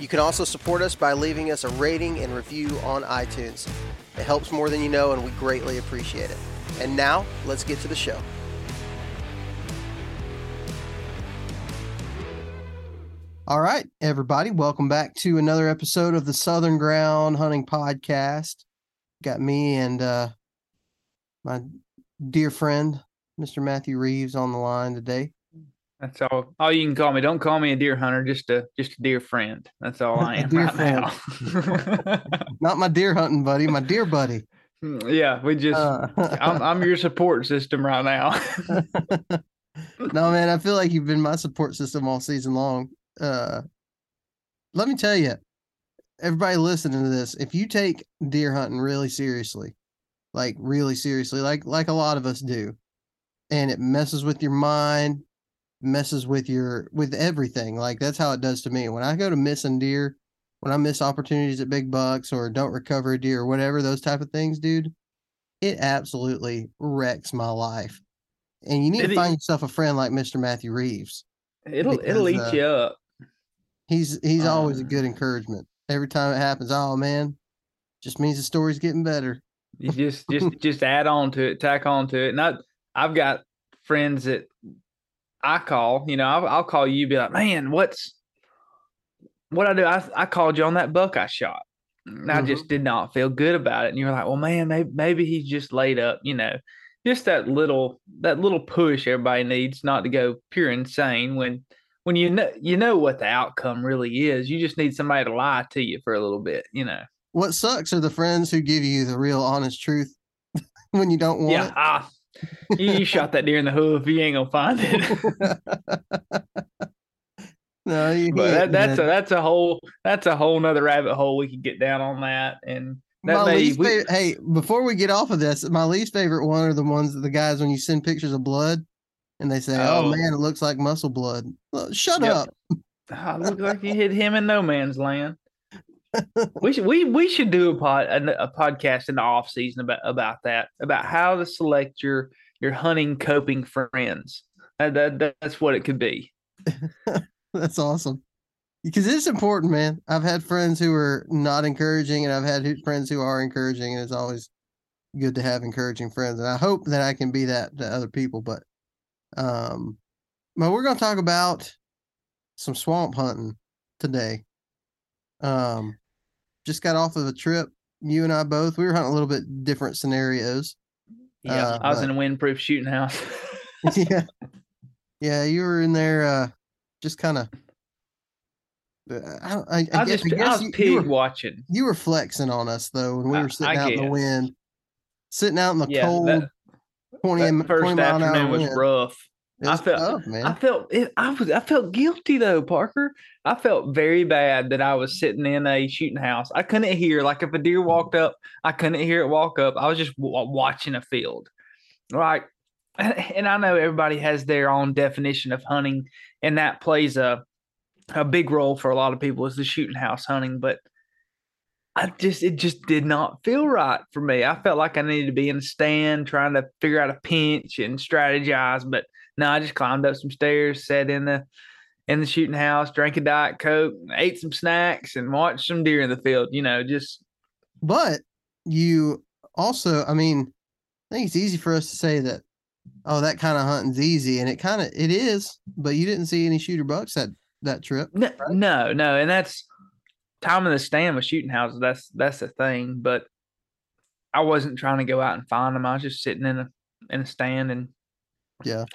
You can also support us by leaving us a rating and review on iTunes. It helps more than you know, and we greatly appreciate it. And now, let's get to the show. All right, everybody, welcome back to another episode of the Southern Ground Hunting Podcast. Got me and my dear friend, Mr. Matthew Reeves, on the line today. That's all you can call me. Don't call me a deer hunter, just a deer friend. That's all I am right now. Not my deer hunting buddy, my deer buddy. Yeah, we just, I'm your support system right now. No, man, I feel like you've been my support system all season long. Let me tell you, everybody listening to this, if you take deer hunting really seriously, like a lot of us do, and it messes with your mind, messes with everything. Like, that's how it does to me. When I go to missing deer, when I miss opportunities at big bucks or don't recover a deer or whatever, those type of things, dude, it absolutely wrecks my life. And you need to find yourself a friend like Mr. Matthew Reeves. It'll eat you up. He's always a good encouragement. Every time it happens, oh man, just means the story's getting better. You just add on to it, tack on to it. Not, I've got friends that I call, I'll call you, be like, man, what I do? I called you on that buck I shot. And I just did not feel good about it. And you were like, well, man, maybe he's just laid up, just that little push everybody needs not to go pure insane. When you know what the outcome really is, you just need somebody to lie to you for a little bit, What sucks are the friends who give you the real honest truth when you don't want it. You shot that deer in the hoof. You ain't gonna find it. No, you can't. That's a whole nother rabbit hole we could get down on that. And that hey, before we get off of this, my least favorite one are the ones that the guys, when you send pictures of blood, and they say, "Oh man, it looks like muscle blood." Well, shut up. Oh, it looks like you hit him in no man's land. we should do a podcast in the off season about that, about how to select your hunting coping friends. That's what it could be. That's awesome, because it's important, man. I've had friends who are not encouraging, and I've had friends who are encouraging, and it's always good to have encouraging friends. And I hope that I can be that to other people. But we're going to talk about some swamp hunting today. Just got off of a trip. You and I both, we were hunting a little bit different scenarios. Yeah. I was in a windproof shooting house. Yeah. Yeah. You were in there, just kind of, I guess I was pig watching. You were flexing on us though. When we were sitting out in the wind, sitting out in the cold. That first afternoon was rough. I felt guilty though, Parker. I felt very bad that I was sitting in a shooting house. I couldn't hear, like if a deer walked up, I couldn't hear it walk up. I was just watching a field. Like, and I know everybody has their own definition of hunting, and that plays a big role for a lot of people, is the shooting house hunting. But it just did not feel right for me. I felt like I needed to be in a stand trying to figure out a pinch and strategize, but no, I just climbed up some stairs, sat in the shooting house, drank a Diet Coke, ate some snacks, and watched some deer in the field, just. But you also, I think it's easy for us to say that, oh, that kind of hunting's easy. And it is, but you didn't see any shooter bucks that trip. No, right? No. And that's, time in the stand with shooting houses, that's a thing. But I wasn't trying to go out and find them. I was just sitting in a stand and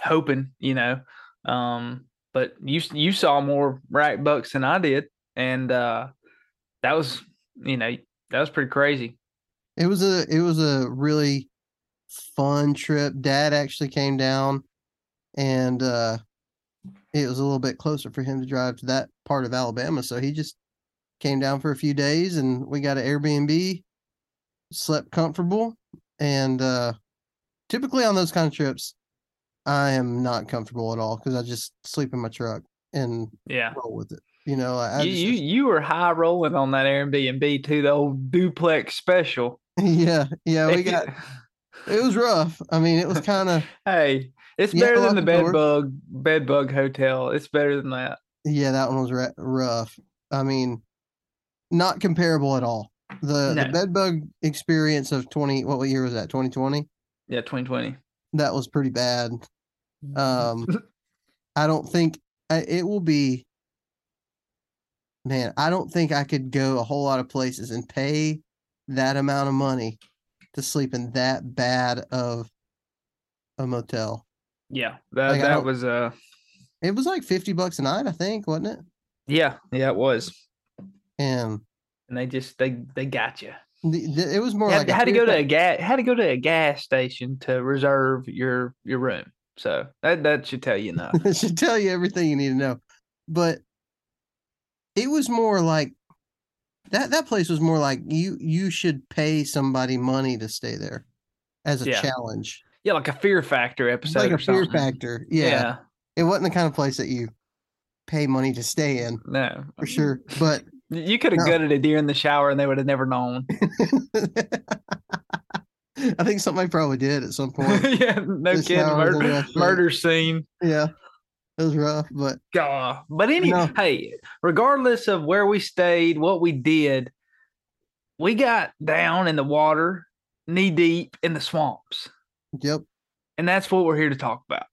hoping, you know. But you saw more rack bucks than I did, and that was, you know, that was pretty crazy. It was a really fun trip. Dad actually came down, and it was a little bit closer for him to drive to that part of Alabama, so he just came down for a few days, and we got an Airbnb, slept comfortable, and typically on those kind of trips, I am not comfortable at all because I just sleep in my truck and roll with it. You know, you were high rolling on that Airbnb too, the old duplex special. Yeah, we got. It was rough. I mean, it was kind of. Hey, it's better than the bed bug hotel. It's better than that. Yeah, that one was rough. I mean, not comparable at all. The bed bug experience of what year was that? 2020. Yeah, 2020. That was pretty bad. I don't think it will be. Man, I don't think I could go a whole lot of places and pay that amount of money to sleep in that bad of a motel. Yeah, that was a. It was like $50 a night, I think, wasn't it? Yeah, it was. And they got you. It was more like had to go to a gas station to reserve your room. So that should tell you enough. It should tell you everything you need to know. But it was more like that place was more like you should pay somebody money to stay there as a challenge. Yeah, like a Fear Factor episode. Like or a something. Fear Factor. Yeah. It wasn't the kind of place that you pay money to stay in. No. For sure. But you could have gutted a deer in the shower and they would have never known. I think somebody probably did at some point. Yeah, no kidding. Murder scene. Yeah, it was rough, but. God. But hey, regardless of where we stayed, what we did, we got down in the water, knee deep in the swamps. Yep. And that's what we're here to talk about.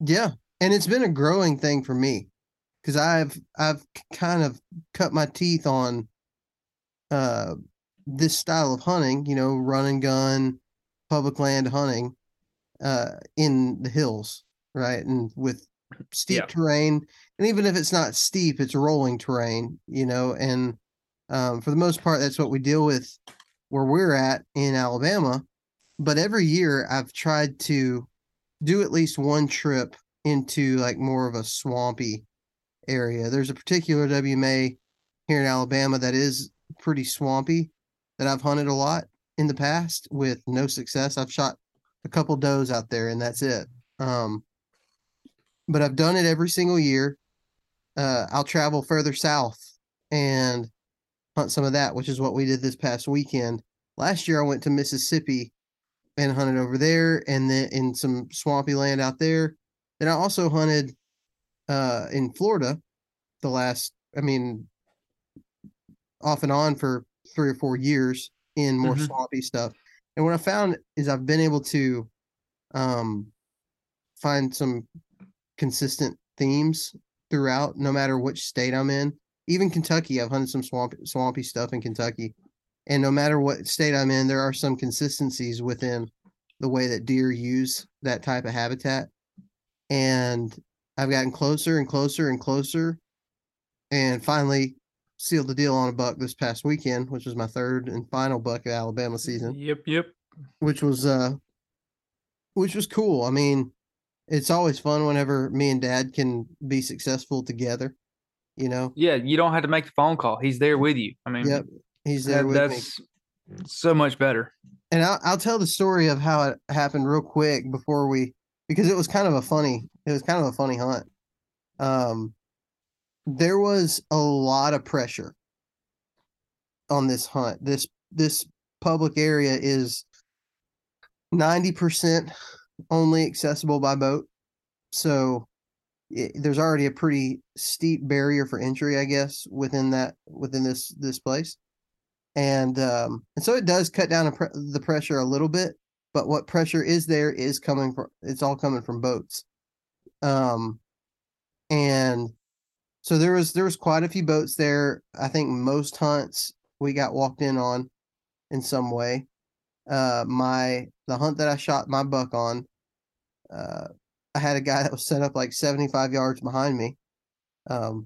Yeah. And it's been a growing thing for me. Because I've kind of cut my teeth on this style of hunting, you know, run and gun, public land hunting in the hills, right? And with steep terrain. And even if it's not steep, it's rolling terrain, you know. And for the most part, that's what we deal with where we're at in Alabama. But every year I've tried to do at least one trip into like more of a swampy area. There's a particular WMA here in Alabama that is pretty swampy that I've hunted a lot in the past with no success. I've shot a couple does out there and that's it. But I've done it every single year. I'll travel further south and hunt some of that, which is what we did this past weekend. Last year I went to Mississippi and hunted over there and then in some swampy land out there. Then I also hunted in Florida off and on for 3 or 4 years in more sloppy stuff. And what I found is I've been able to find some consistent themes throughout, no matter which state I'm in. Even Kentucky, I've hunted some swampy stuff in Kentucky. And no matter what state I'm in, there are some consistencies within the way that deer use that type of habitat. And I've gotten closer and closer and closer and finally sealed the deal on a buck this past weekend, which was my third and final buck of Alabama season. Yep. Which was cool. I mean, it's always fun whenever me and Dad can be successful together, you know? Yeah, you don't have to make the phone call. He's there with you. I mean, yep, he's there with me. That's so much better. And I'll tell the story of how it happened real quick because it was kind of a funny hunt. There was a lot of pressure on this hunt. This public area is 90% only accessible by boat. So there's already a pretty steep barrier for entry, I guess, within this place. And so it does cut down the pressure a little bit. But what pressure is there is coming from, it's all coming from boats. And So there was quite a few boats there. I think most hunts we got walked in on in some way. The hunt that I shot my buck on, I had a guy that was set up like 75 yards behind me,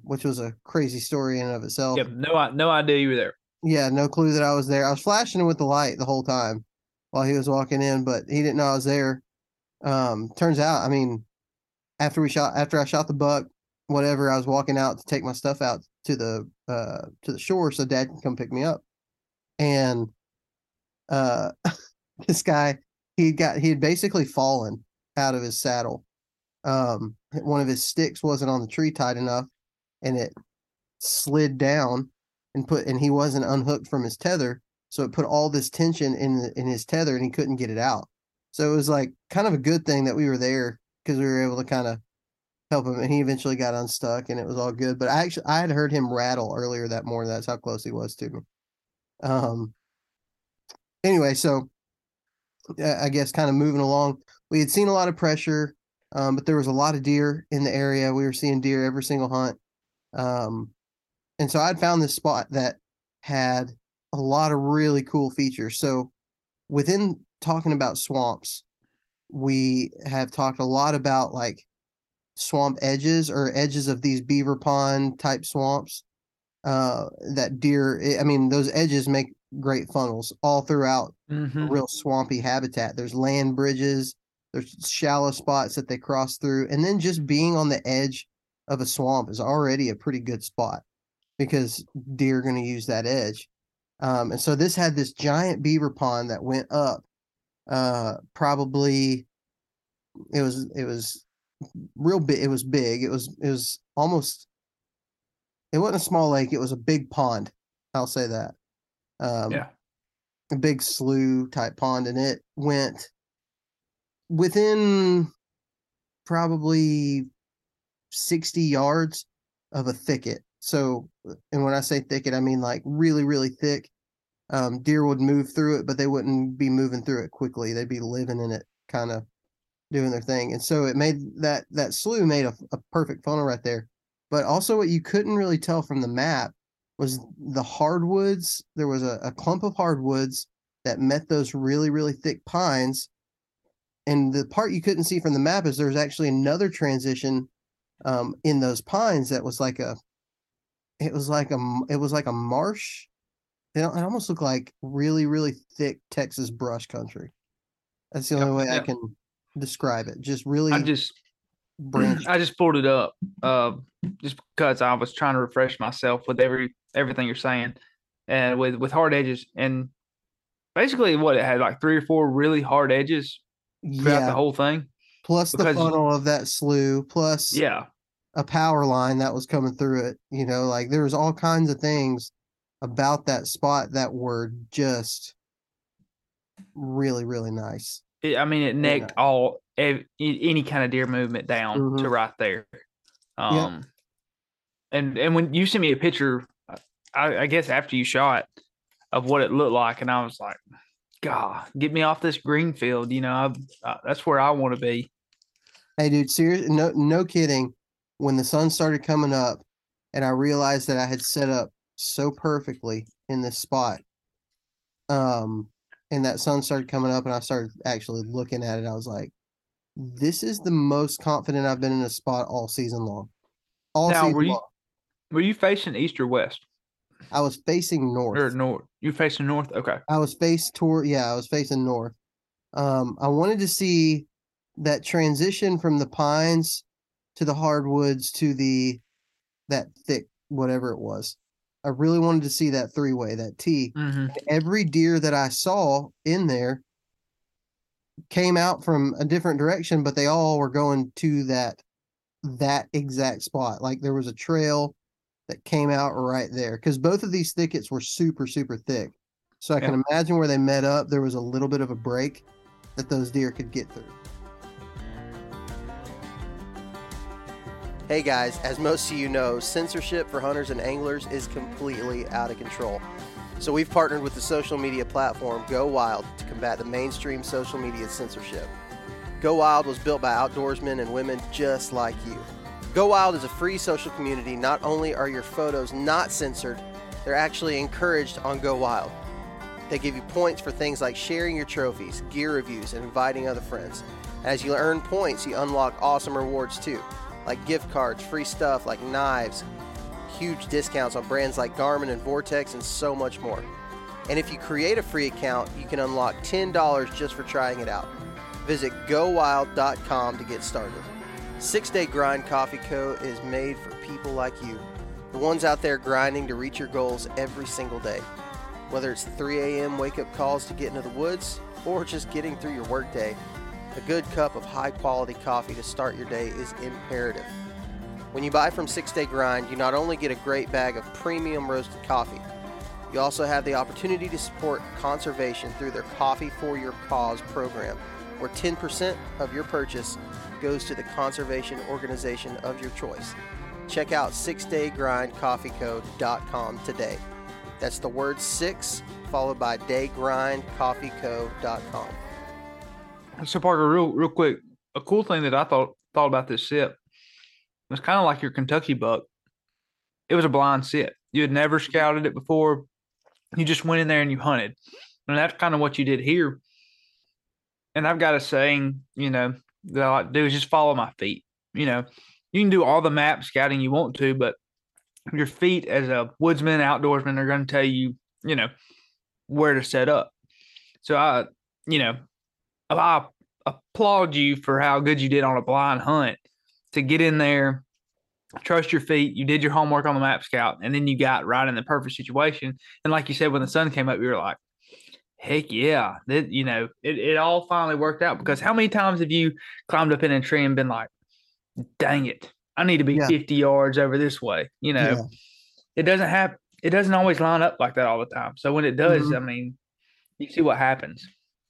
which was a crazy story in and of itself. Yep, no idea you were there. Yeah, no clue that I was there. I was flashing him with the light the whole time while he was walking in, but he didn't know I was there. Turns out, I mean, after I shot the buck, whatever, I was walking out to take my stuff out to the shore so Dad can come pick me up. And this guy, he had basically fallen out of his saddle. One of his sticks wasn't on the tree tight enough, and it slid down and he wasn't unhooked from his tether, so it put all this tension in his tether, and he couldn't get it out. So it was like kind of a good thing that we were there, because we were able to kind of help him, and he eventually got unstuck, and it was all good. But I had heard him rattle earlier that morning. That's how close he was to me. Anyway, so I guess kind of moving along, we had seen a lot of pressure, but there was a lot of deer in the area. We were seeing deer every single hunt. And so I'd found this spot that had a lot of really cool features. So within talking about swamps, we have talked a lot about like swamp edges or edges of these beaver pond type swamps that deer, I mean, those edges make great funnels all throughout a real swampy habitat. There's land bridges, there's shallow spots that they cross through. And then just being on the edge of a swamp is already a pretty good spot, because deer are going to use that edge. And so this had this giant beaver pond that went up, probably it was real big. It was big. It was almost, it wasn't a small lake. It was a big pond. I'll say that. Yeah. A big slough type pond. And it went within probably 60 yards of a thicket. So, and when I say thicket, I mean like really, really thick. Deer would move through it, but they wouldn't be moving through it quickly. They'd be living in it, kind of doing their thing. And so it made that slough made a perfect funnel right there. But also what you couldn't really tell from the map was the hardwoods. There was a clump of hardwoods that met those really, really thick pines. And the part you couldn't see from the map is there was actually another transition in those pines that was like it was like a marsh. It almost looked like really, really thick Texas brush country. That's the only way I can describe it. Just really. I just pulled it up just because I was trying to refresh myself with everything you're saying, and with hard edges, and basically what it had like 3 or 4 really hard edges throughout the whole thing. Plus the funnel of that slough. Plus a power line that was coming through it, you know, like there was all kinds of things about that spot that were just really, really nice. I mean, it necked all any kind of deer movement down to right there. And when you sent me a picture, I guess after you shot, of what it looked like, and I was like, God, get me off this green field. You know, that's where I want to be. Hey, dude, seriously, no kidding. When the sun started coming up and I realized that I had set up so perfectly in this spot, and that sun started coming up and I started actually looking at it, I was like, this is the most confident I've been in a spot all season long. Were you facing east or west? I was facing north. Or north. You facing north? Okay. I was facing north. I wanted to see that transition from the pines to the hardwoods to that thick whatever it was. I really wanted to see that three-way, that T. Every deer that I saw in there came out from a different direction, but they all were going to that exact spot. Like there was a trail that came out right there, because both of these thickets were super, super thick. So I can imagine where they met up, there was a little bit of a break that those deer could get through. Hey guys, as most of you know, censorship for hunters and anglers is completely out of control. So we've partnered with the social media platform Go Wild to combat the mainstream social media censorship. Go Wild was built by outdoorsmen and women just like you. Go Wild is a free social community. Not only are your photos not censored, they're actually encouraged on Go Wild. They give you points for things like sharing your trophies, gear reviews, and inviting other friends. As you earn points, you unlock awesome rewards too, like gift cards, free stuff like knives, huge discounts on brands like Garmin and Vortex, and so much more. And if you create a free account, you can unlock $10 just for trying it out. Visit GoWild.com to get started. 6 Day Grind Coffee Co. is made for people like you, the ones out there grinding to reach your goals every single day. Whether it's 3 a.m. wake-up calls to get into the woods or just getting through your workday, a good cup of high-quality coffee to start your day is imperative. When you buy from 6 Day Grind, you not only get a great bag of premium roasted coffee, you also have the opportunity to support conservation through their Coffee for Your Cause program, where 10% of your purchase goes to the conservation organization of your choice. Check out 6DayGrindCoffeeCo.com today. That's the word 6 followed by DayGrindCoffeeCo.com. So Parker, real quick, a cool thing that I thought about this sip, it was kind of like your Kentucky buck. It was a blind sip. You had never scouted it before. You just went in there and you hunted. And that's kind of what you did here. And I've got a saying, you know, that I like to do is just follow my feet. You know, you can do all the map scouting you want to, but your feet as a woodsman, outdoorsman, are going to tell you, you know, where to set up. So I applaud you for how good you did on a blind hunt to get in there, trust your feet. You did your homework on the map scout, and then you got right in the perfect situation. And like you said, when the sun came up, you were like, heck yeah, that, you know, it all finally worked out. Because how many times have you climbed up in a tree and been like, dang it, I need to be 50 yards over this way. You know, it doesn't always line up like that all the time. So when it does, I mean, you see what happens.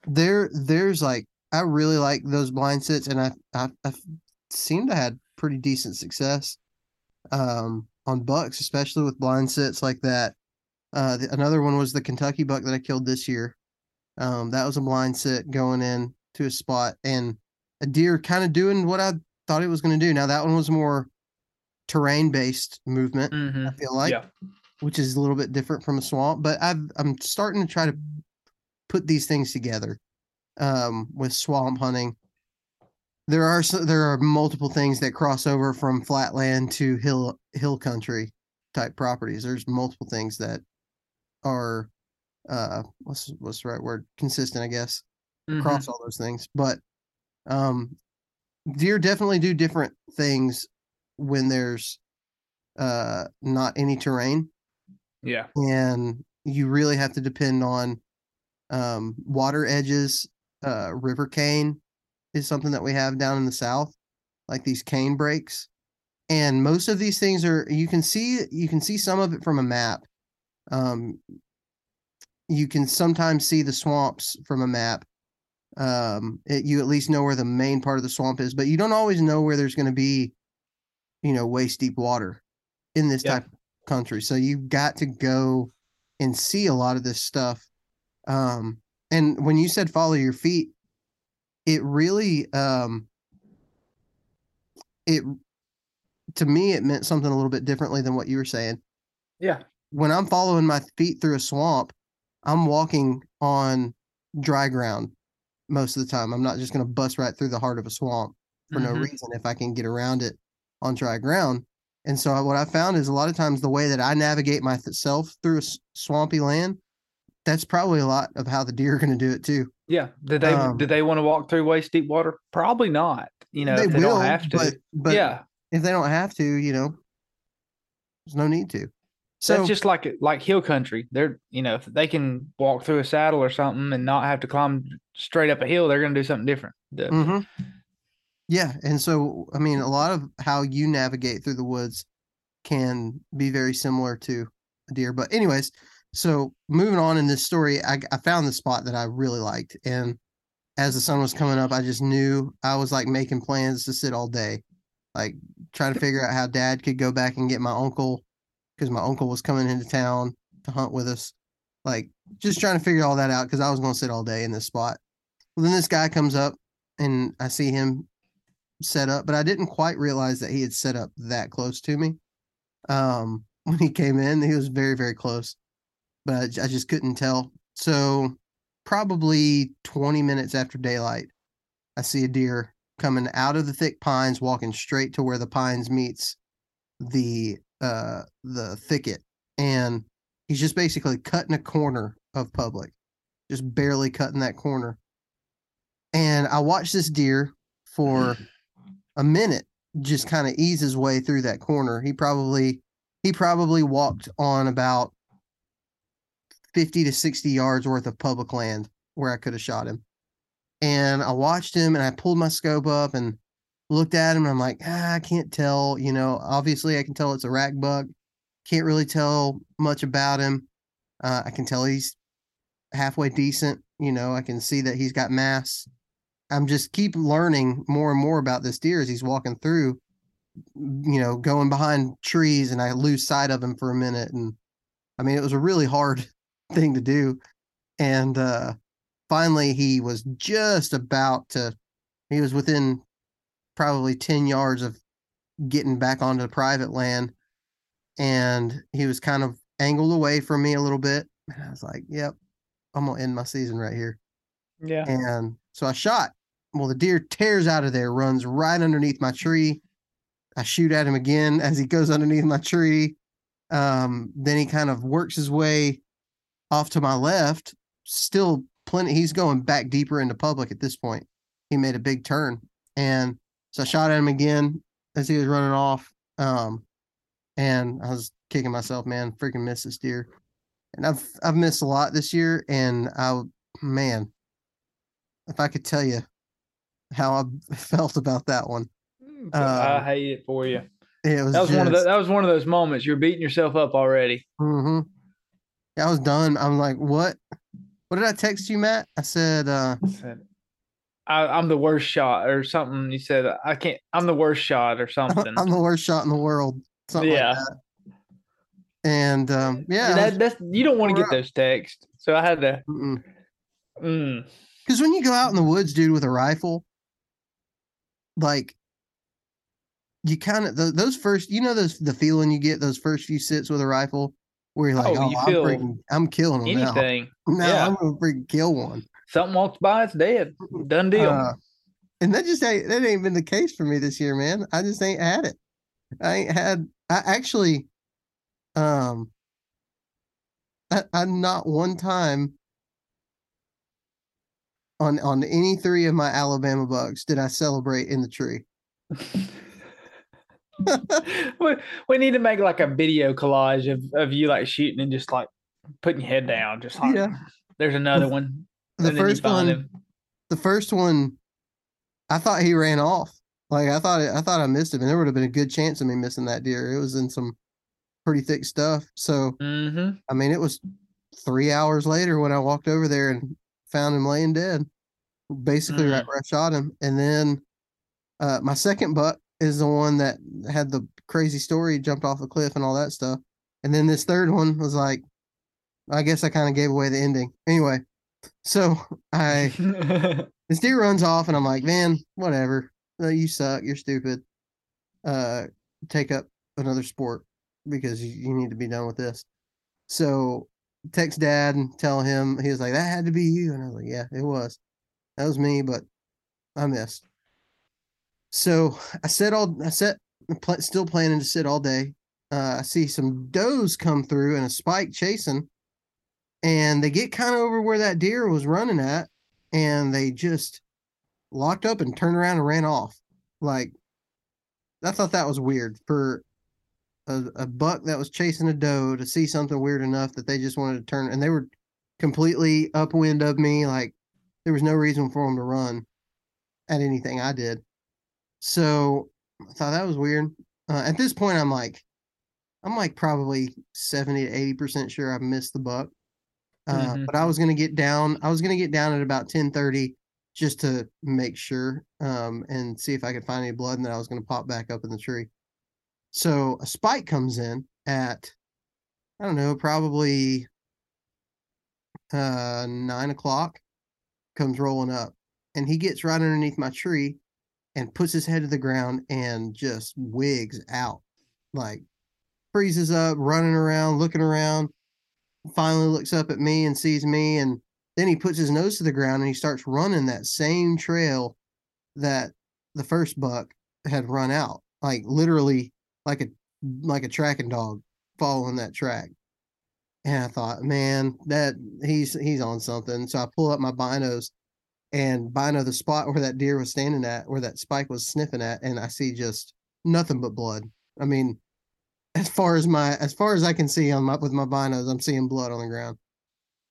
There's like, I really like those blind sits, and I seem to have pretty decent success on bucks, especially with blind sits like that. Another one was the Kentucky buck that I killed this year. That was a blind sit going in to a spot, and a deer kind of doing what I thought it was going to do. Now that one was more terrain-based movement, I feel like, which is a little bit different from a swamp. But I'm starting to try to put these things together with swamp hunting. There are multiple things that cross over from flatland to hill country type properties. There's multiple things that are what's the right word? Consistent, I guess, across all those things. But deer definitely do different things when there's not any terrain. Yeah. And you really have to depend on water edges, river cane is something that we have down in the South, like these cane breaks. And most of these things are, you can see some of it from a map. You can sometimes see the swamps from a map. You at least know where the main part of the swamp is, but you don't always know where there's going to be, you know, waist deep water in this type of country. So you've got to go and see a lot of this stuff. And when you said follow your feet, it really, to me, it meant something a little bit differently than what you were saying. Yeah. When I'm following my feet through a swamp, I'm walking on dry ground most of the time. I'm not just going to bust right through the heart of a swamp for no reason if I can get around it on dry ground. And so what I found is a lot of times the way that I navigate myself through a swampy land, that's probably a lot of how the deer are going to do it too. Yeah. Did they want to walk through waist deep water? Probably not. You know, they don't have to. But yeah, if they don't have to, you know, there's no need to. So that's just like hill country. They're, you know, if they can walk through a saddle or something and not have to climb straight up a hill, they're going to do something different. Yeah. And so, I mean, a lot of how you navigate through the woods can be very similar to a deer. But anyways, so moving on in this story, I found the spot that I really liked. And as the sun was coming up, I just knew I was like making plans to sit all day, like trying to figure out how Dad could go back and get my uncle, because my uncle was coming into town to hunt with us, like just trying to figure all that out because I was going to sit all day in this spot. Well, then this guy comes up and I see him set up, but I didn't quite realize that he had set up that close to me. When he came in, he was very, very close, but I just couldn't tell. So probably 20 minutes after daylight, I see a deer coming out of the thick pines, walking straight to where the pines meets the thicket. And he's just basically cutting a corner of public, just barely cutting that corner. And I watched this deer for a minute, just kind of ease his way through that corner. He probably walked on about 50 to 60 yards worth of public land where I could have shot him. And I watched him, and I pulled my scope up and looked at him, and I'm like, I can't tell, you know, obviously I can tell it's a rack buck. Can't really tell much about him. I can tell he's halfway decent. You know, I can see that he's got mass. I'm just keep learning more and more about this deer as he's walking through, you know, going behind trees, and I lose sight of him for a minute. And I mean, it was a really hard thing to do. And finally, he was just about to, he was within probably 10 yards of getting back onto the private land. And he was kind of angled away from me a little bit. And I was like, yep, I'm going to end my season right here. Yeah. And so I shot. Well, the deer tears out of there, runs right underneath my tree. I shoot at him again as he goes underneath my tree. Then he kind of works his way off to my left. Still plenty. He's going back deeper into public at this point. He made a big turn. And so I shot at him again as he was running off. And I was kicking myself, man, freaking missed this deer. And I've missed a lot this year. And man, if I could tell you how I felt about that one. I hate it for you. That was one of those moments. You're beating yourself up already. Mm-hmm. I was done. I'm like, what? What did I text you, Matt? I said, I'm the worst shot or something. You said, I'm the worst shot or something. I'm the worst shot in the world. Something like that. And that's, you don't want to get those texts. So I had to. Because when you go out in the woods, dude, with a rifle, like you kind of the feeling you get those first few sits with a rifle where you're like, I'm killing them anything. Now I'm gonna freaking kill one. Something walks by, it's dead. Done deal. And that ain't been the case for me this year, man. I just ain't had it. I'm not one time on any three of my Alabama bucks did I celebrate in the tree. We need to make like a video collage of you like shooting and just like putting your head down, just like there's another one. The first one, I thought he ran off. Like I thought I missed him, and there would have been a good chance of me missing that deer. It was in some pretty thick stuff. So, I mean, it was 3 hours later when I walked over there and found him laying dead, basically right where I shot him. And then my second buck is the one that had the crazy story, jumped off a cliff and all that stuff. And then this third one was like, I guess I kind of gave away the ending. Anyway, so this deer runs off, and I'm like, man, whatever. No, you suck. You're stupid. Take up another sport because you need to be done with this. So text dad and tell him. He was like, that had to be you. And I was like, yeah, it was. That was me, but I missed. So still planning to sit all day. I see some does come through and a spike chasing, and they get kind of over where that deer was running at, and they just locked up and turned around and ran off. Like, I thought that was weird for a buck that was chasing a doe to see something weird enough that they just wanted to turn, and they were completely upwind of me. Like, there was no reason for them to run at anything I did. So I thought that was weird. At this point, I'm like probably 70 to 80% sure I missed the buck. But I was going to get down at about 10:30 just to make sure and see if I could find any blood, and then I was going to pop back up in the tree. So a spike comes in at, I don't know, probably 9 o'clock, comes rolling up, and he gets right underneath my tree, and puts his head to the ground and just wigs out, like freezes up, running around, looking around, finally looks up at me and sees me. And then he puts his nose to the ground and he starts running that same trail that the first buck had run out, like literally like a tracking dog following that track. And I thought, man, that he's on something. So I pull up my binos and bino the spot where that deer was standing at, where that spike was sniffing at, and I see just nothing but blood. I mean, as far as I can see with my binos, I'm seeing blood on the ground.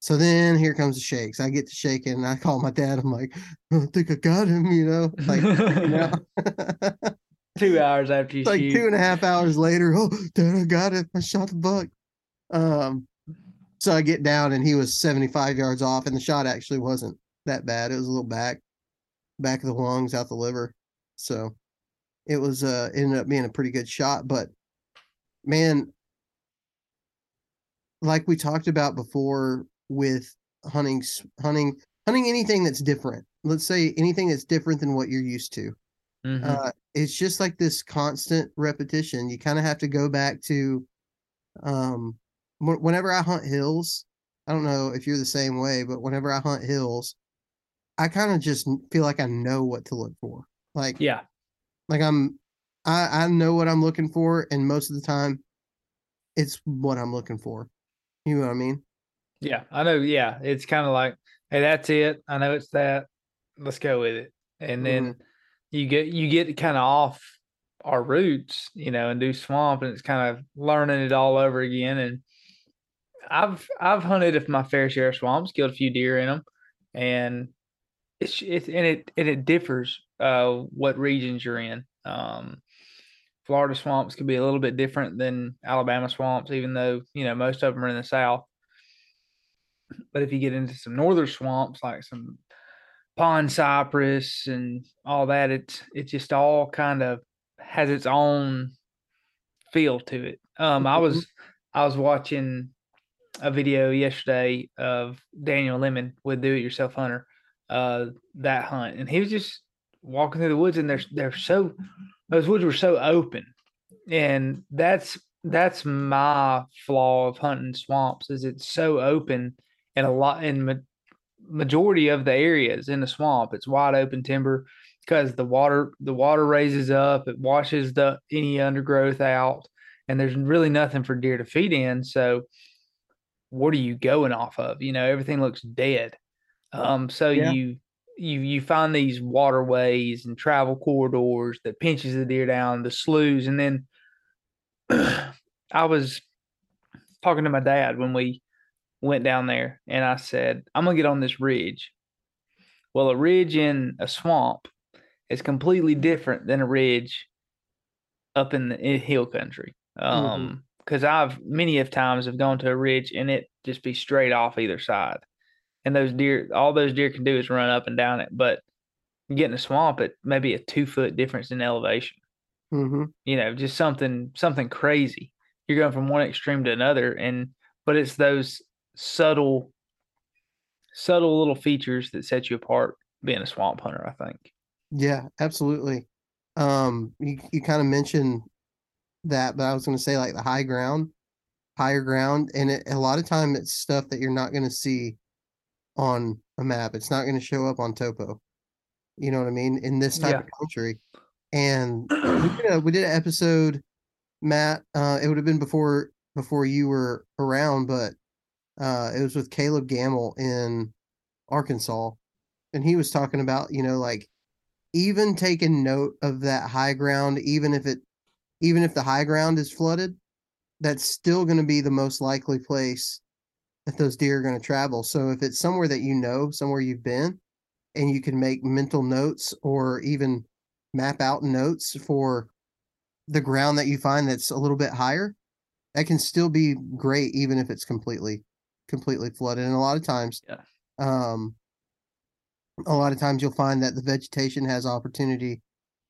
So then here comes the shakes. I get to shaking and I call my dad. I'm like, I don't think I got him, you know? Like, you know? 2 hours after you shoot. Like 2.5 hours later, oh, Dad, I got it. I shot the buck. So I get down and he was 75 yards off, and the shot actually wasn't that bad. It was a little back of the lungs, out the liver. So it was, ended up being a pretty good shot. But man, like we talked about before with hunting anything that's different, let's say anything that's different than what you're used to. Mm-hmm. It's just like this constant repetition. You kind of have to go back to, whenever I hunt hills, I don't know if you're the same way, but whenever I hunt hills, I kind of just feel like I know what to look for. Like, yeah, like I know what I'm looking for. And most of the time it's what I'm looking for. You know what I mean? Yeah, I know. Yeah. It's kind of like, hey, that's it. I know it's that. Let's go with it. And then you get kind of off our roots, you know, and do swamp, and it's kind of learning it all over again. And I've hunted my fair share of swamps, killed a few deer in them, and it differs what regions you're in. Florida swamps could be a little bit different than Alabama swamps, even though, you know, most of them are in the south. But if you get into some northern swamps, like some pond cypress and all that, it just all kind of has its own feel to it. I was watching a video yesterday of Daniel Lemon with Do It Yourself Hunter, that hunt, and he was just walking through the woods, and those woods were so open, and that's my flaw of hunting swamps, is it's so open, and majority of the areas in the swamp, it's wide open timber, because the water raises up, it washes any undergrowth out, and there's really nothing for deer to feed in. So what are you going off of? You know, everything looks dead. You find these waterways and travel corridors that pinches the deer down, the sloughs. And then I was talking to my dad when we went down there, and I said, I'm going to get on this ridge. Well, a ridge in a swamp is completely different than a ridge up in hill country. Because I've many of times have gone to a ridge and it just be straight off either side. And all those deer can do is run up and down it. But you get in a swamp, it may be a 2-foot difference in elevation. Mm-hmm. You know, just something crazy. You're going from one extreme to another, but it's those subtle little features that set you apart being a swamp hunter, I think. Yeah, absolutely. You kind of mentioned that, but I was going to say, like, the higher ground, and a lot of time it's stuff that you're not going to see on a map. It's not going to show up on topo, you know what I mean, in this type of country. And we did an episode, Matt, it would have been before you were around, but it was with Caleb Gamble in Arkansas, and he was talking about, you know, like, even taking note of that high ground, even if the high ground is flooded, that's still going to be the most likely place that those deer are going to travel. So if it's somewhere that you know, somewhere you've been, and you can make mental notes or even map out notes for the ground that you find that's a little bit higher, that can still be great, even if it's completely flooded. And a lot of times you'll find that the vegetation has opportunity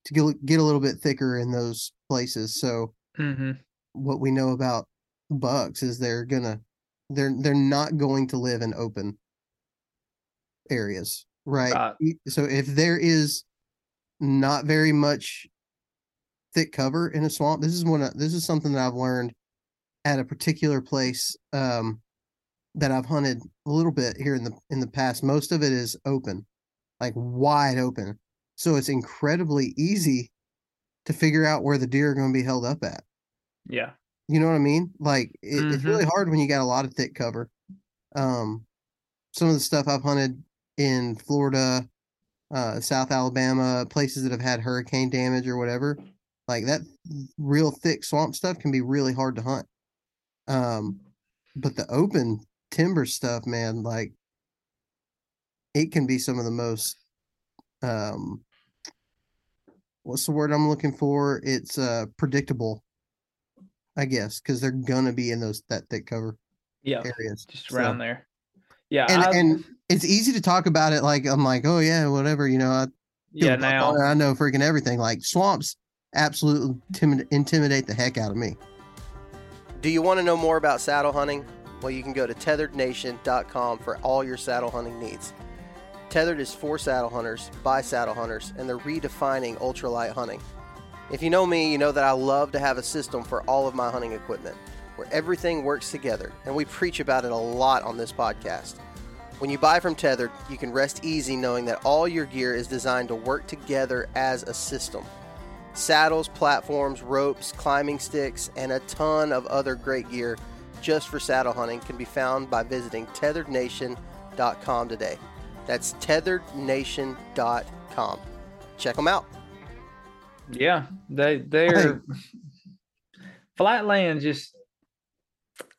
to get a little bit thicker in those places. So what we know about bucks is they're not going to live in open areas, right? So if there is not very much thick cover in a swamp. This is something that I've learned at a particular place that I've hunted a little bit here in the past. Most of it is open, like wide open. So it's incredibly easy to figure out where the deer are going to be held up at. Yeah. You know what I mean? Like it's really hard when you got a lot of thick cover. Some of the stuff I've hunted in Florida, South Alabama, places that have had hurricane damage or whatever, like that real thick swamp stuff can be really hard to hunt. But the open timber stuff, man, like it can be some of the most, what's the word I'm looking for? It's predictable, I guess, because they're gonna be in that thick cover areas, just around there. Yeah, and it's easy to talk about it. Like I'm like, oh yeah, whatever, you know. I know freaking everything. Like swamps, absolutely intimidate the heck out of me. Do you want to know more about saddle hunting? Well, you can go to tetherednation.com for all your saddle hunting needs. Tethered is for saddle hunters, by saddle hunters, and they're redefining ultralight hunting. If you know me, you know that I love to have a system for all of my hunting equipment, where everything works together, and we preach about it a lot on this podcast. When you buy from Tethered, you can rest easy knowing that all your gear is designed to work together as a system. Saddles, platforms, ropes, climbing sticks, and a ton of other great gear just for saddle hunting can be found by visiting tetherednation.com today. That's tetherednation.com. Check them out. Yeah, they're flatland. Just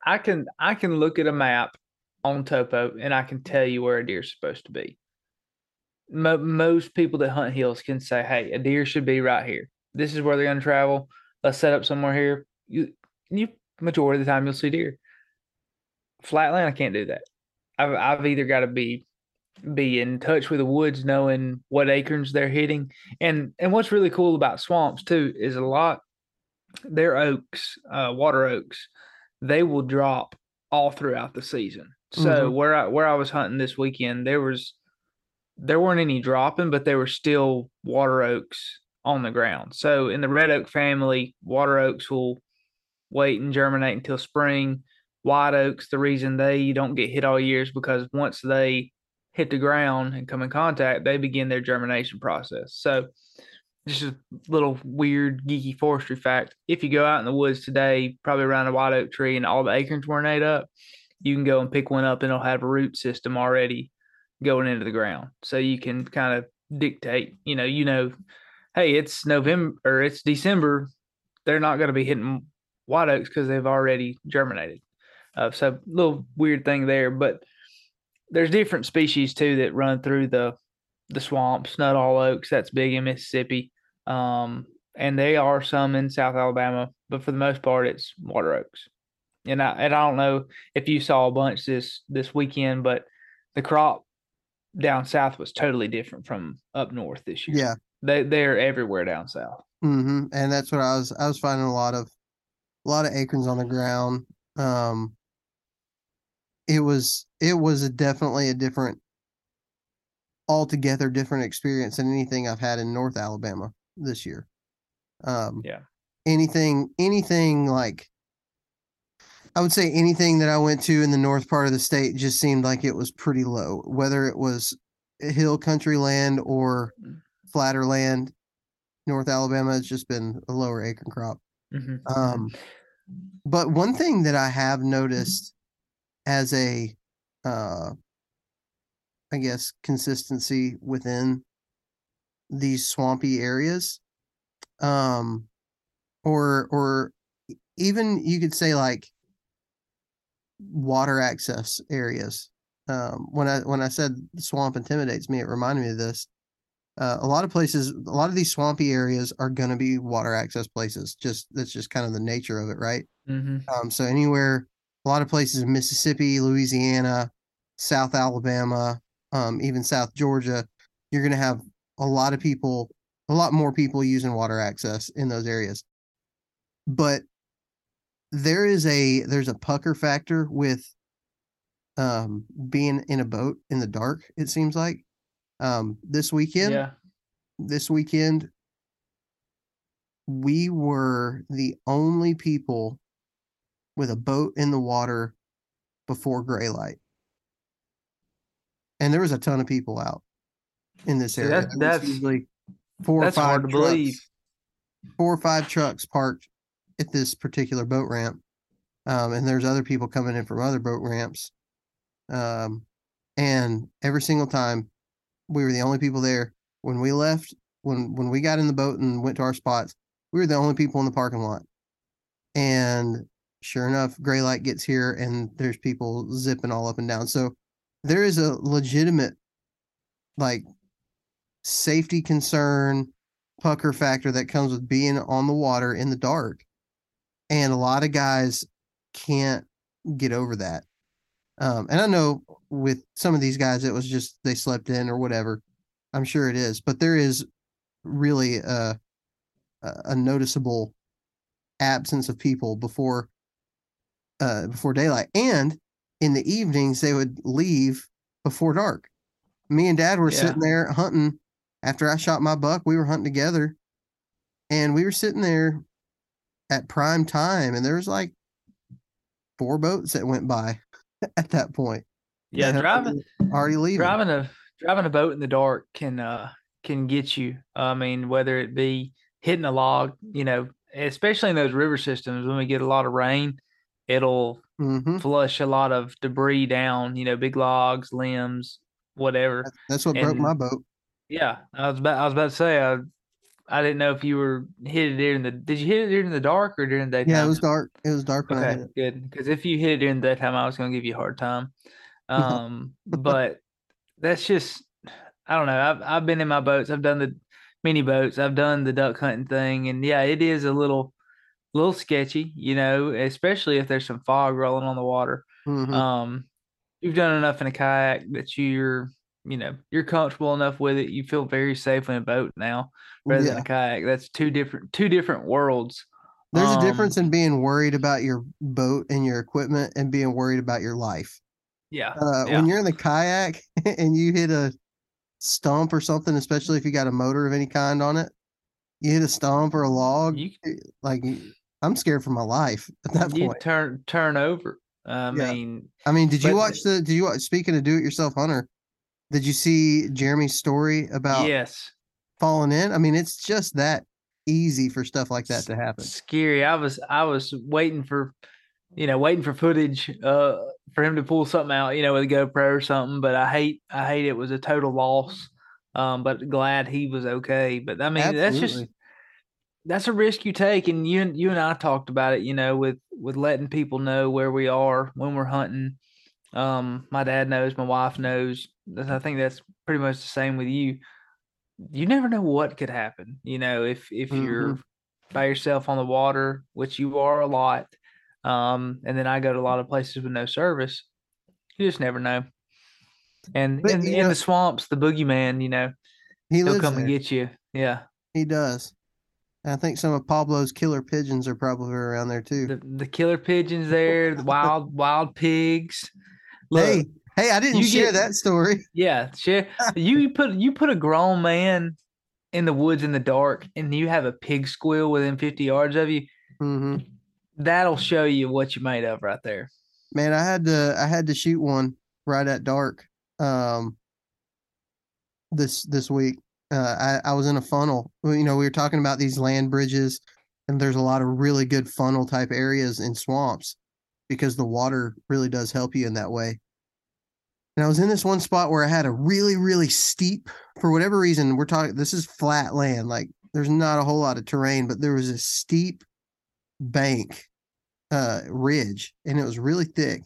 I can look at a map on topo and I can tell you where a deer is supposed to be. Most people that hunt hills can say, "Hey, a deer should be right here. This is where they're going to travel. Let's set up somewhere here." You majority of the time you'll see deer. Flatland, I can't do that. I've either got to be in touch with the woods, knowing what acorns they're hitting. And what's really cool about swamps too is their oaks, water oaks, they will drop all throughout the season. So where I was hunting this weekend, there weren't any dropping, but there were still water oaks on the ground. So in the red oak family, water oaks will wait and germinate until spring. White oaks, the reason they don't get hit all year is because once they hit the ground and come in contact, they begin their germination process. So just a little weird geeky forestry fact. If you go out in the woods today, probably around a white oak tree and all the acorns weren't ate up, you can go and pick one up and it'll have a root system already going into the ground. So you can kind of dictate, you know, hey, it's November or it's December. They're not going to be hitting white oaks because they've already germinated. So a little weird thing there, but there's different species too that run through the swamps. Not all oaks, that's big in Mississippi, and they are some in South Alabama, but for the most part, it's water oaks. And I don't know if you saw a bunch this weekend, but the crop down south was totally different from up north this year. Yeah, they're everywhere down south. Mm-hmm. And that's what I was finding a lot of acorns on the ground. It was definitely a different, altogether different experience than anything I've had in North Alabama this year. Anything like, I would say anything that I went to in the north part of the state just seemed like it was pretty low, whether it was hill country land or flatter land. North Alabama has just been a lower acorn crop. Mm-hmm. But one thing that I have noticed as a, I guess, consistency within these swampy areas, or even you could say like water access areas. When I said swamp intimidates me, it reminded me of this. A lot of these swampy areas are going to be water access places. That's just kind of the nature of it, right? Mm-hmm. So anywhere. A lot of places in Mississippi, Louisiana, South Alabama, even South Georgia, you're going to have a lot more people using water access in those areas. But there's a pucker factor with being in a boat in the dark, it seems like. This weekend, this weekend, we were the only people with a boat in the water before gray light. And there was a ton of people out in this area. That's usually four or five trucks parked at this particular boat ramp. And there's other people coming in from other boat ramps. And every single time we were the only people there. When we left, when we got in the boat and went to our spots, we were the only people in the parking lot. And sure enough, gray light gets here and there's people zipping all up and down. So there is a legitimate, like, safety concern, pucker factor that comes with being on the water in the dark. And a lot of guys can't get over that. And I know with some of these guys, it was just they slept in or whatever. I'm sure it is. But there is really a noticeable absence of people before daylight. And in the evenings, they would leave before dark. Me and Dad were sitting there hunting. After I shot my buck, we were hunting together. And we were sitting there at prime time. And there was like 4 boats that went by at that point. Yeah, driving a boat in the dark can get you. I mean, whether it be hitting a log, you know, especially in those river systems, when we get a lot of rain, it'll flush a lot of debris down, you know, big logs, limbs, whatever. That's what broke my boat. Yeah. I was about to say, I didn't know if you were hit it during the, did you hit it during the dark or during the daytime? Yeah, it was dark. It was dark. When I hit it. Good. Cause if you hit it during the daytime, I was going to give you a hard time. But that's just, I don't know. I've been in my boats. I've done the mini boats. I've done the duck hunting thing. And yeah, it is a little sketchy, you know, especially if there's some fog rolling on the water. You've done enough in a kayak that you're comfortable enough with it. You feel very safe in a boat now rather than a kayak. That's two different worlds. There's a difference in being worried about your boat and your equipment and being worried about your life. When you're in the kayak and you hit a stump or something, especially if you got a motor of any kind on it, you hit a stump or a log, I'm scared for my life at that point. You turn over. I mean, did you watch, speaking of Do It Yourself Hunter, did you see Jeremy's story about falling in? I mean, it's just that easy for stuff like that to happen. Scary. I was waiting for footage, for him to pull something out, you know, with a GoPro or something, but I hate it was a total loss. But glad he was okay. But I mean, absolutely. That's a risk you take. And you and I talked about it, you know, with letting people know where we are when we're hunting. My dad knows, my wife knows. I think that's pretty much the same with you. You never know what could happen. You know, if you're by yourself on the water, which you are a lot, and then I go to a lot of places with no service, you just never know. And in the swamps, the boogeyman, you know, he'll come and get you. Yeah, he does. I think some of Pablo's killer pigeons are probably around there too. The killer pigeons there, the wild pigs. Look, hey, I didn't share that story. Yeah, share. you put a grown man in the woods in the dark, and you have a pig squeal within 50 yards of you. Mm-hmm. That'll show you what you're made of, right there. Man, I had to shoot one right at dark. This week. I was in a funnel. You know, we were talking about these land bridges, and there's a lot of really good funnel type areas in swamps because the water really does help you in that way. And I was in this one spot where I had a really, really steep, for whatever reason, this is flat land. Like, there's not a whole lot of terrain, but there was a steep bank, ridge, and it was really thick.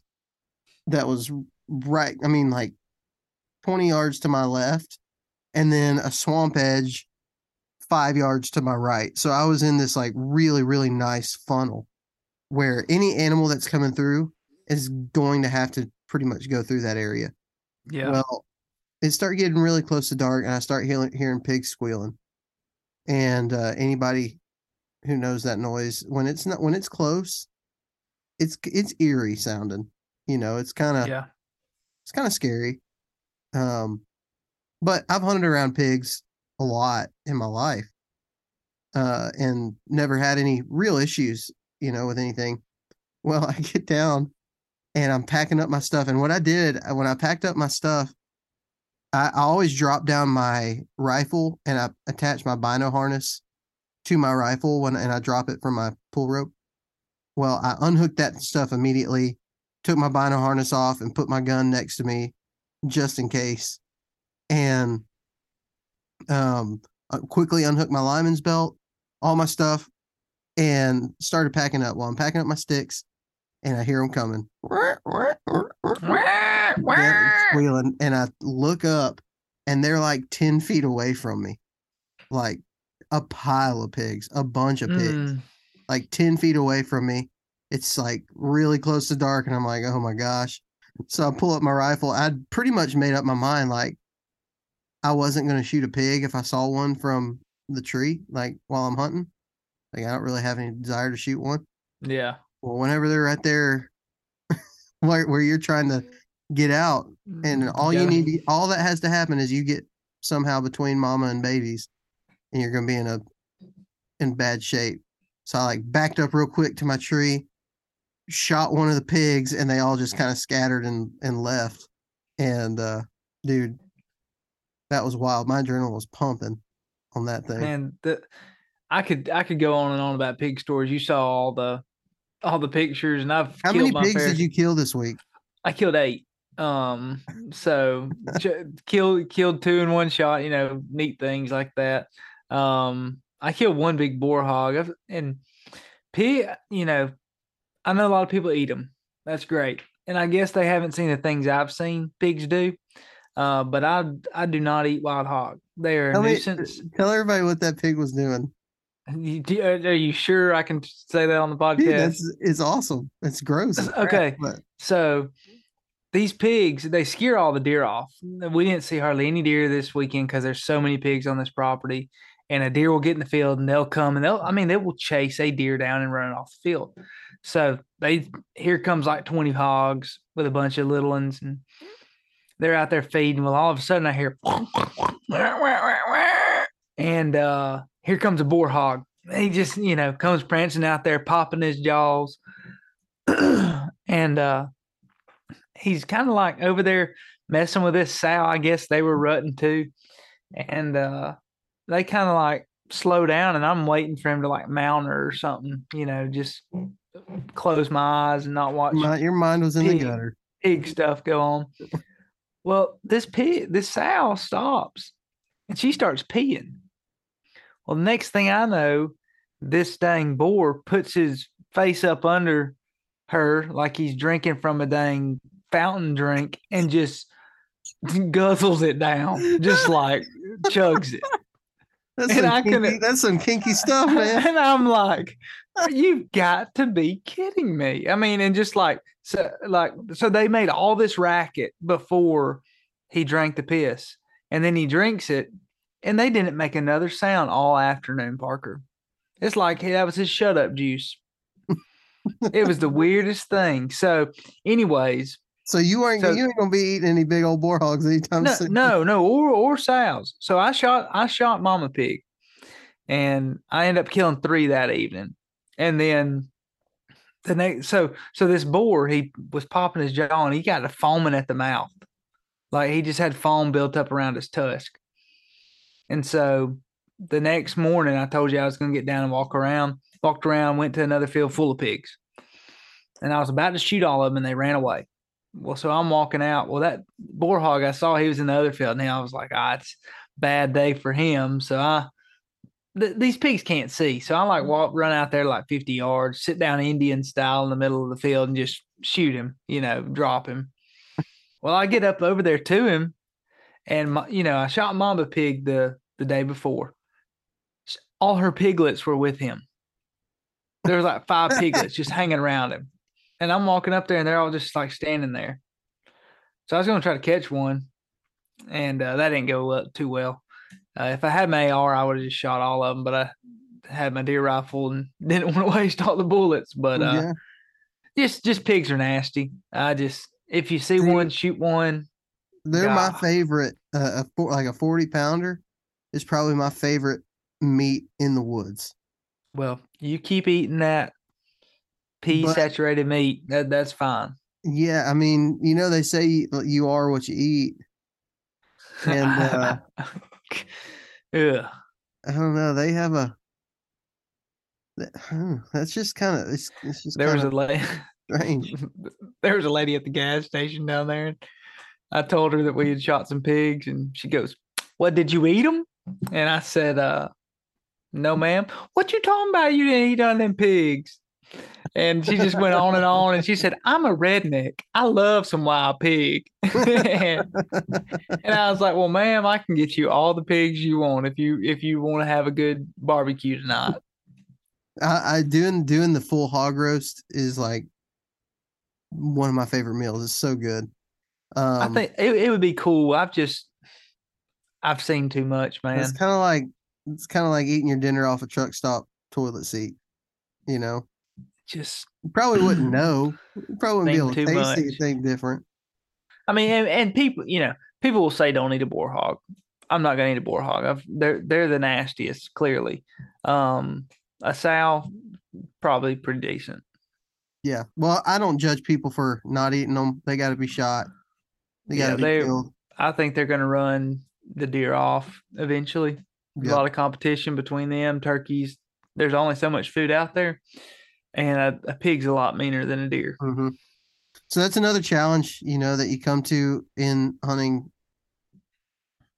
That was right. I mean, like 20 yards to my left. And then a swamp edge 5 yards to my right. So I was in this like really, really nice funnel where any animal that's coming through is going to have to pretty much go through that area. Yeah. Well, it started getting really close to dark and I start hearing pigs squealing. And anybody who knows that noise, when it's close, it's eerie sounding. You know, it's kind of scary. But I've hunted around pigs a lot in my life, and never had any real issues, you know, with anything. Well, I get down and I'm packing up my stuff. And what I did when I packed up my stuff, I always dropped down my rifle and I attached my bino harness to my rifle and I drop it from my pull rope. Well, I unhooked that stuff immediately, took my bino harness off and put my gun next to me just in case. And quickly unhooked my lineman's belt, all my stuff, and started packing up. Well, I'm packing up my sticks and I hear them coming. And I look up and they're like 10 feet away from me, like a pile of pigs, a bunch of pigs, like 10 feet away from me. It's like really close to dark. And I'm like, oh my gosh. So I pull up my rifle. I'd pretty much made up my mind. Like I wasn't going to shoot a pig if I saw one from the tree, like while I'm hunting. Like I don't really have any desire to shoot one. Yeah. Well, whenever they're right there where you're trying to get out, and all you need, all that has to happen is you get somehow between mama and babies and you're going to be in bad shape. So I like backed up real quick to my tree, shot one of the pigs, and they all just kind of scattered and left. And dude, that was wild. My adrenaline was pumping on that thing. Man, I could go on and on about pig stories. You saw all the pictures, and I've how many pigs did you kill this week? I killed 8. So killed 2 in one shot. You know, neat things like that. I killed 1 big boar hog, and pig. You know, I know a lot of people eat them. That's great, and I guess they haven't seen the things I've seen pigs do. But I do not eat wild hog. They are a nuisance. Tell everybody what that pig was doing. Are you sure I can say that on the podcast? Dude, it's awesome. It's gross. It's okay. Crap, so these pigs, they scare all the deer off. We didn't see hardly any deer this weekend because there's so many pigs on this property. And a deer will get in the field and they'll come and they will chase a deer down and run off the field. So here comes like 20 hogs with a bunch of little ones, and they're out there feeding. Well, all of a sudden I hear and here comes a boar hog. He just, comes prancing out there, popping his jaws. And he's kind of like over there messing with this sow. I guess they were rutting too. And they kind of like slow down, and I'm waiting for him to like mount her or something, just close my eyes and not watch. Your mind was in the gutter. Pig stuff go on. Well, this sow stops and she starts peeing. Well, next thing I know, this dang boar puts his face up under her like he's drinking from a dang fountain drink and just guzzles it down, just like chugs it. That's some kinky stuff, man. And I'm like, you've got to be kidding me. I mean, and just so they made all this racket before he drank the piss, and then he drinks it. And they didn't make another sound all afternoon, Parker. It's like, that was his shut-up juice. It was the weirdest thing. So, anyways. So, you ain't going to be eating any big old boar hogs anytime soon. No, or sows. So, I shot Mama Pig, and I ended up killing 3 that evening. And then, so this boar, he was popping his jaw, and he got a foaming at the mouth. Like, he just had foam built up around his tusk. And so the next morning, I told you I was going to get down and walked around, went to another field full of pigs. And I was about to shoot all of them, and they ran away. Well, so I'm walking out. Well, that boar hog I saw, he was in the other field. Now I was like, it's a bad day for him. So these pigs can't see. So I run out there like 50 yards, sit down Indian style in the middle of the field and just shoot him, drop him. Well, I get up over there to him. And, I shot Mama Pig the day before. All her piglets were with him. There was like 5 piglets just hanging around him. And I'm walking up there, and they're all just like standing there. So I was going to try to catch one, and that didn't go up too well. If I had my AR, I would have just shot all of them, but I had my deer rifle and didn't want to waste all the bullets. But just pigs are nasty. If you see one, shoot one. They're my favorite, like a 40 pounder. is probably my favorite meat in the woods. Well, you keep eating that pea-saturated meat. That's fine. Yeah, I mean, you know, they say you are what you eat. And yeah, I don't know. They have a. That's just kind of. It's just there was a lady. Strange. There was a lady at the gas station down there, and I told her that we had shot some pigs, and she goes, "What, did you eat them?" And I said, "No, ma'am." "What you talking about? You didn't eat none of them pigs." And she just went on, and she said, "I'm a redneck. I love some wild pig." and I was like, "Well, ma'am, I can get you all the pigs you want if you want to have a good barbecue tonight." I doing the full hog roast is like one of my favorite meals. It's so good. I think it would be cool. I've seen too much, man. It's kind of like eating your dinner off a truck stop toilet seat, you know. Just probably wouldn't know. Probably wouldn't be able to taste anything different. I mean, and people, you know, people will say don't eat a boar hog. I'm not gonna eat a boar hog. They're the nastiest, clearly. A sow, probably pretty decent. Yeah. Well, I don't judge people for not eating them. They got to be shot. They got to be killed. I think they're gonna run the deer off eventually. Yep. A lot of competition between them. Turkeys. There's only so much food out there. And a pig's a lot meaner than a deer. Mm-hmm. So that's another challenge, you know, that you come to in hunting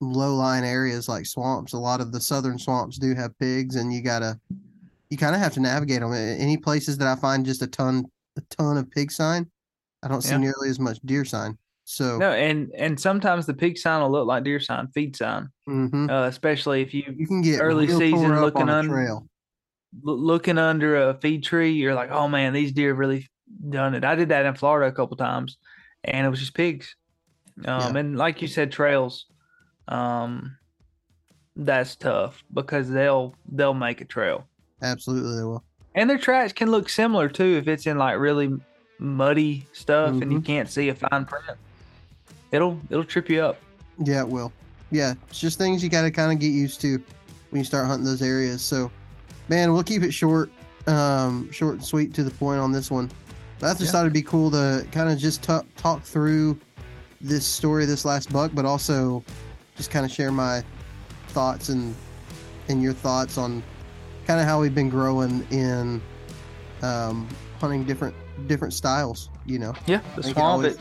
low-lying areas like swamps. A lot of the southern swamps do have pigs, and you kind of have to navigate them. Any places that I find just a ton of pig sign, I don't see nearly as much deer sign. So no, and sometimes the pig sign will look like deer sign, feed sign, mm-hmm. Especially if you can get early season looking on trail. Looking under a feed tree, you're like, oh man, these deer have really done it. I did that in Florida a couple times, and it was just pigs. And like you said, trails, that's tough because they'll make a trail. Absolutely, they will. And their tracks can look similar too if it's in like really muddy stuff, mm-hmm. and you can't see a fine print. It'll trip you up. Yeah, it will. Yeah, it's just things you got to kind of get used to when you start hunting those areas. So. Man, we'll keep it short and sweet to the point on this one. But I just thought it'd be cool to kind of just talk through this story, this last buck, but also just kind of share my thoughts and your thoughts on kind of how we've been growing in hunting different styles. You know, yeah, the swamp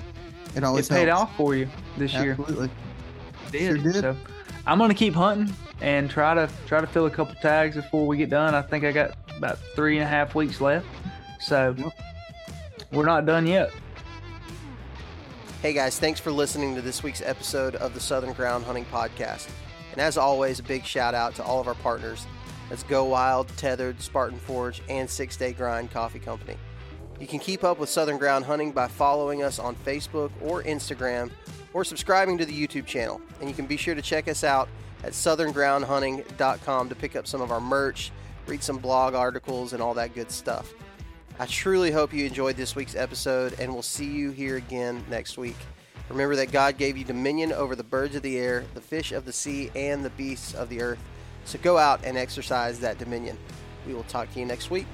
it always paid off for you this year. Absolutely, it did. So I'm gonna keep hunting. And try to fill a couple tags before we get done. I think I got about 3.5 weeks left, so we're not done yet. Hey guys, thanks for listening to this week's episode of the Southern Ground Hunting Podcast. And as always, a big shout out to all of our partners. That's Go Wild, Tethered, Spartan Forge, and 6 Day Grind Coffee Company. You can keep up with Southern Ground Hunting by following us on Facebook or Instagram, or subscribing to the YouTube channel. And you can be sure to check us out at tetherednation.com to pick up some of our merch, read some blog articles, and all that good stuff. I truly hope you enjoyed this week's episode, and we'll see you here again next week. Remember that God gave you dominion over the birds of the air, the fish of the sea, and the beasts of the earth. So go out and exercise that dominion. We will talk to you next week.